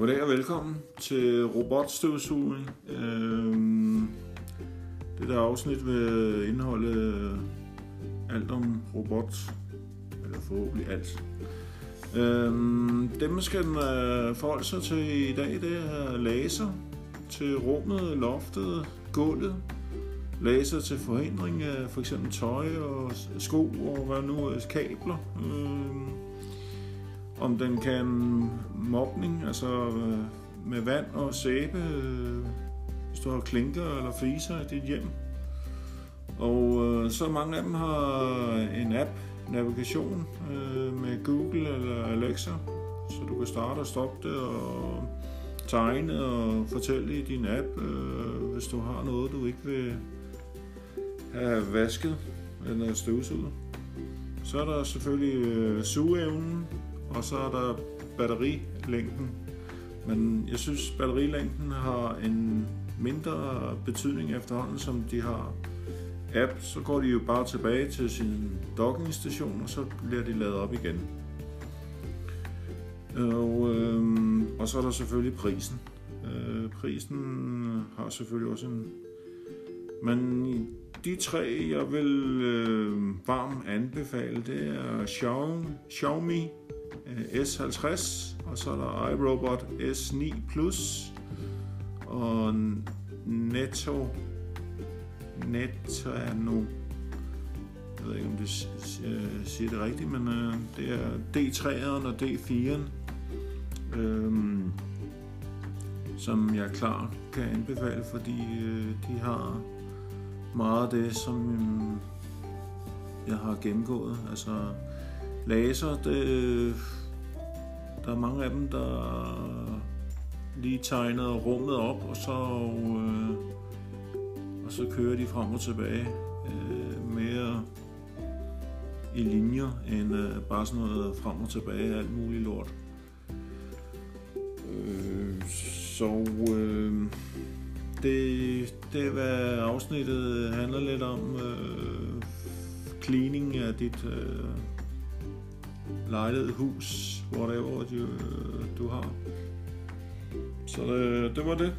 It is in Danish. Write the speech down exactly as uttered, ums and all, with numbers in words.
Goddag og velkommen til robotstøvsugning. Øhm, det der afsnit vil indeholde alt om robot, eller forhåbentlig alt. Øhm, dem man skal forholde sig til i dag, det er laser til rummet, loftet, gulvet. Laser til forhindring af for eksempel tøj og sko og hvad nu, kabler. Øhm, om den kan mobning, altså med vand og sæbe, hvis du har klinker eller fliser i dit hjem. Og så mange af dem har en app, navigation med Google eller Alexa, så du kan starte og stoppe det og tegne og fortælle i din app, hvis du har noget, du ikke vil have vasket eller støvsuget. Så er der selvfølgelig sugeevnen. Og så er der batterilængden, men jeg synes batterilængden har en mindre betydning efterhånden, som de har app, så går de jo bare tilbage til sin dockingstation, og så bliver de ladet op igen. Og, øh, og så er der selvfølgelig prisen. Øh, prisen har selvfølgelig også en... Men de tre, jeg vil øh, varmt anbefale, det er Xiaomi S halvtreds, og så er der iRobot S ni plus og Neto Neto er nu, jeg ved ikke om det siger det rigtigt, men det er D tre'eren og D fireren, øhm, som jeg klart kan anbefale, fordi de har meget af det, som jeg har gennemgået. Altså laser, det, der er mange af dem, der lige tegner rummet op, og så, øh, og så kører de frem og tilbage øh, mere i linjer, end øh, bare sådan noget frem og tilbage, alt muligt lort. Øh, så øh, det, det er, hvad afsnittet handler lidt om. Øh, cleaning af dit... Øh, lejlighed, hus, whatever du, du har. Så det, det var det.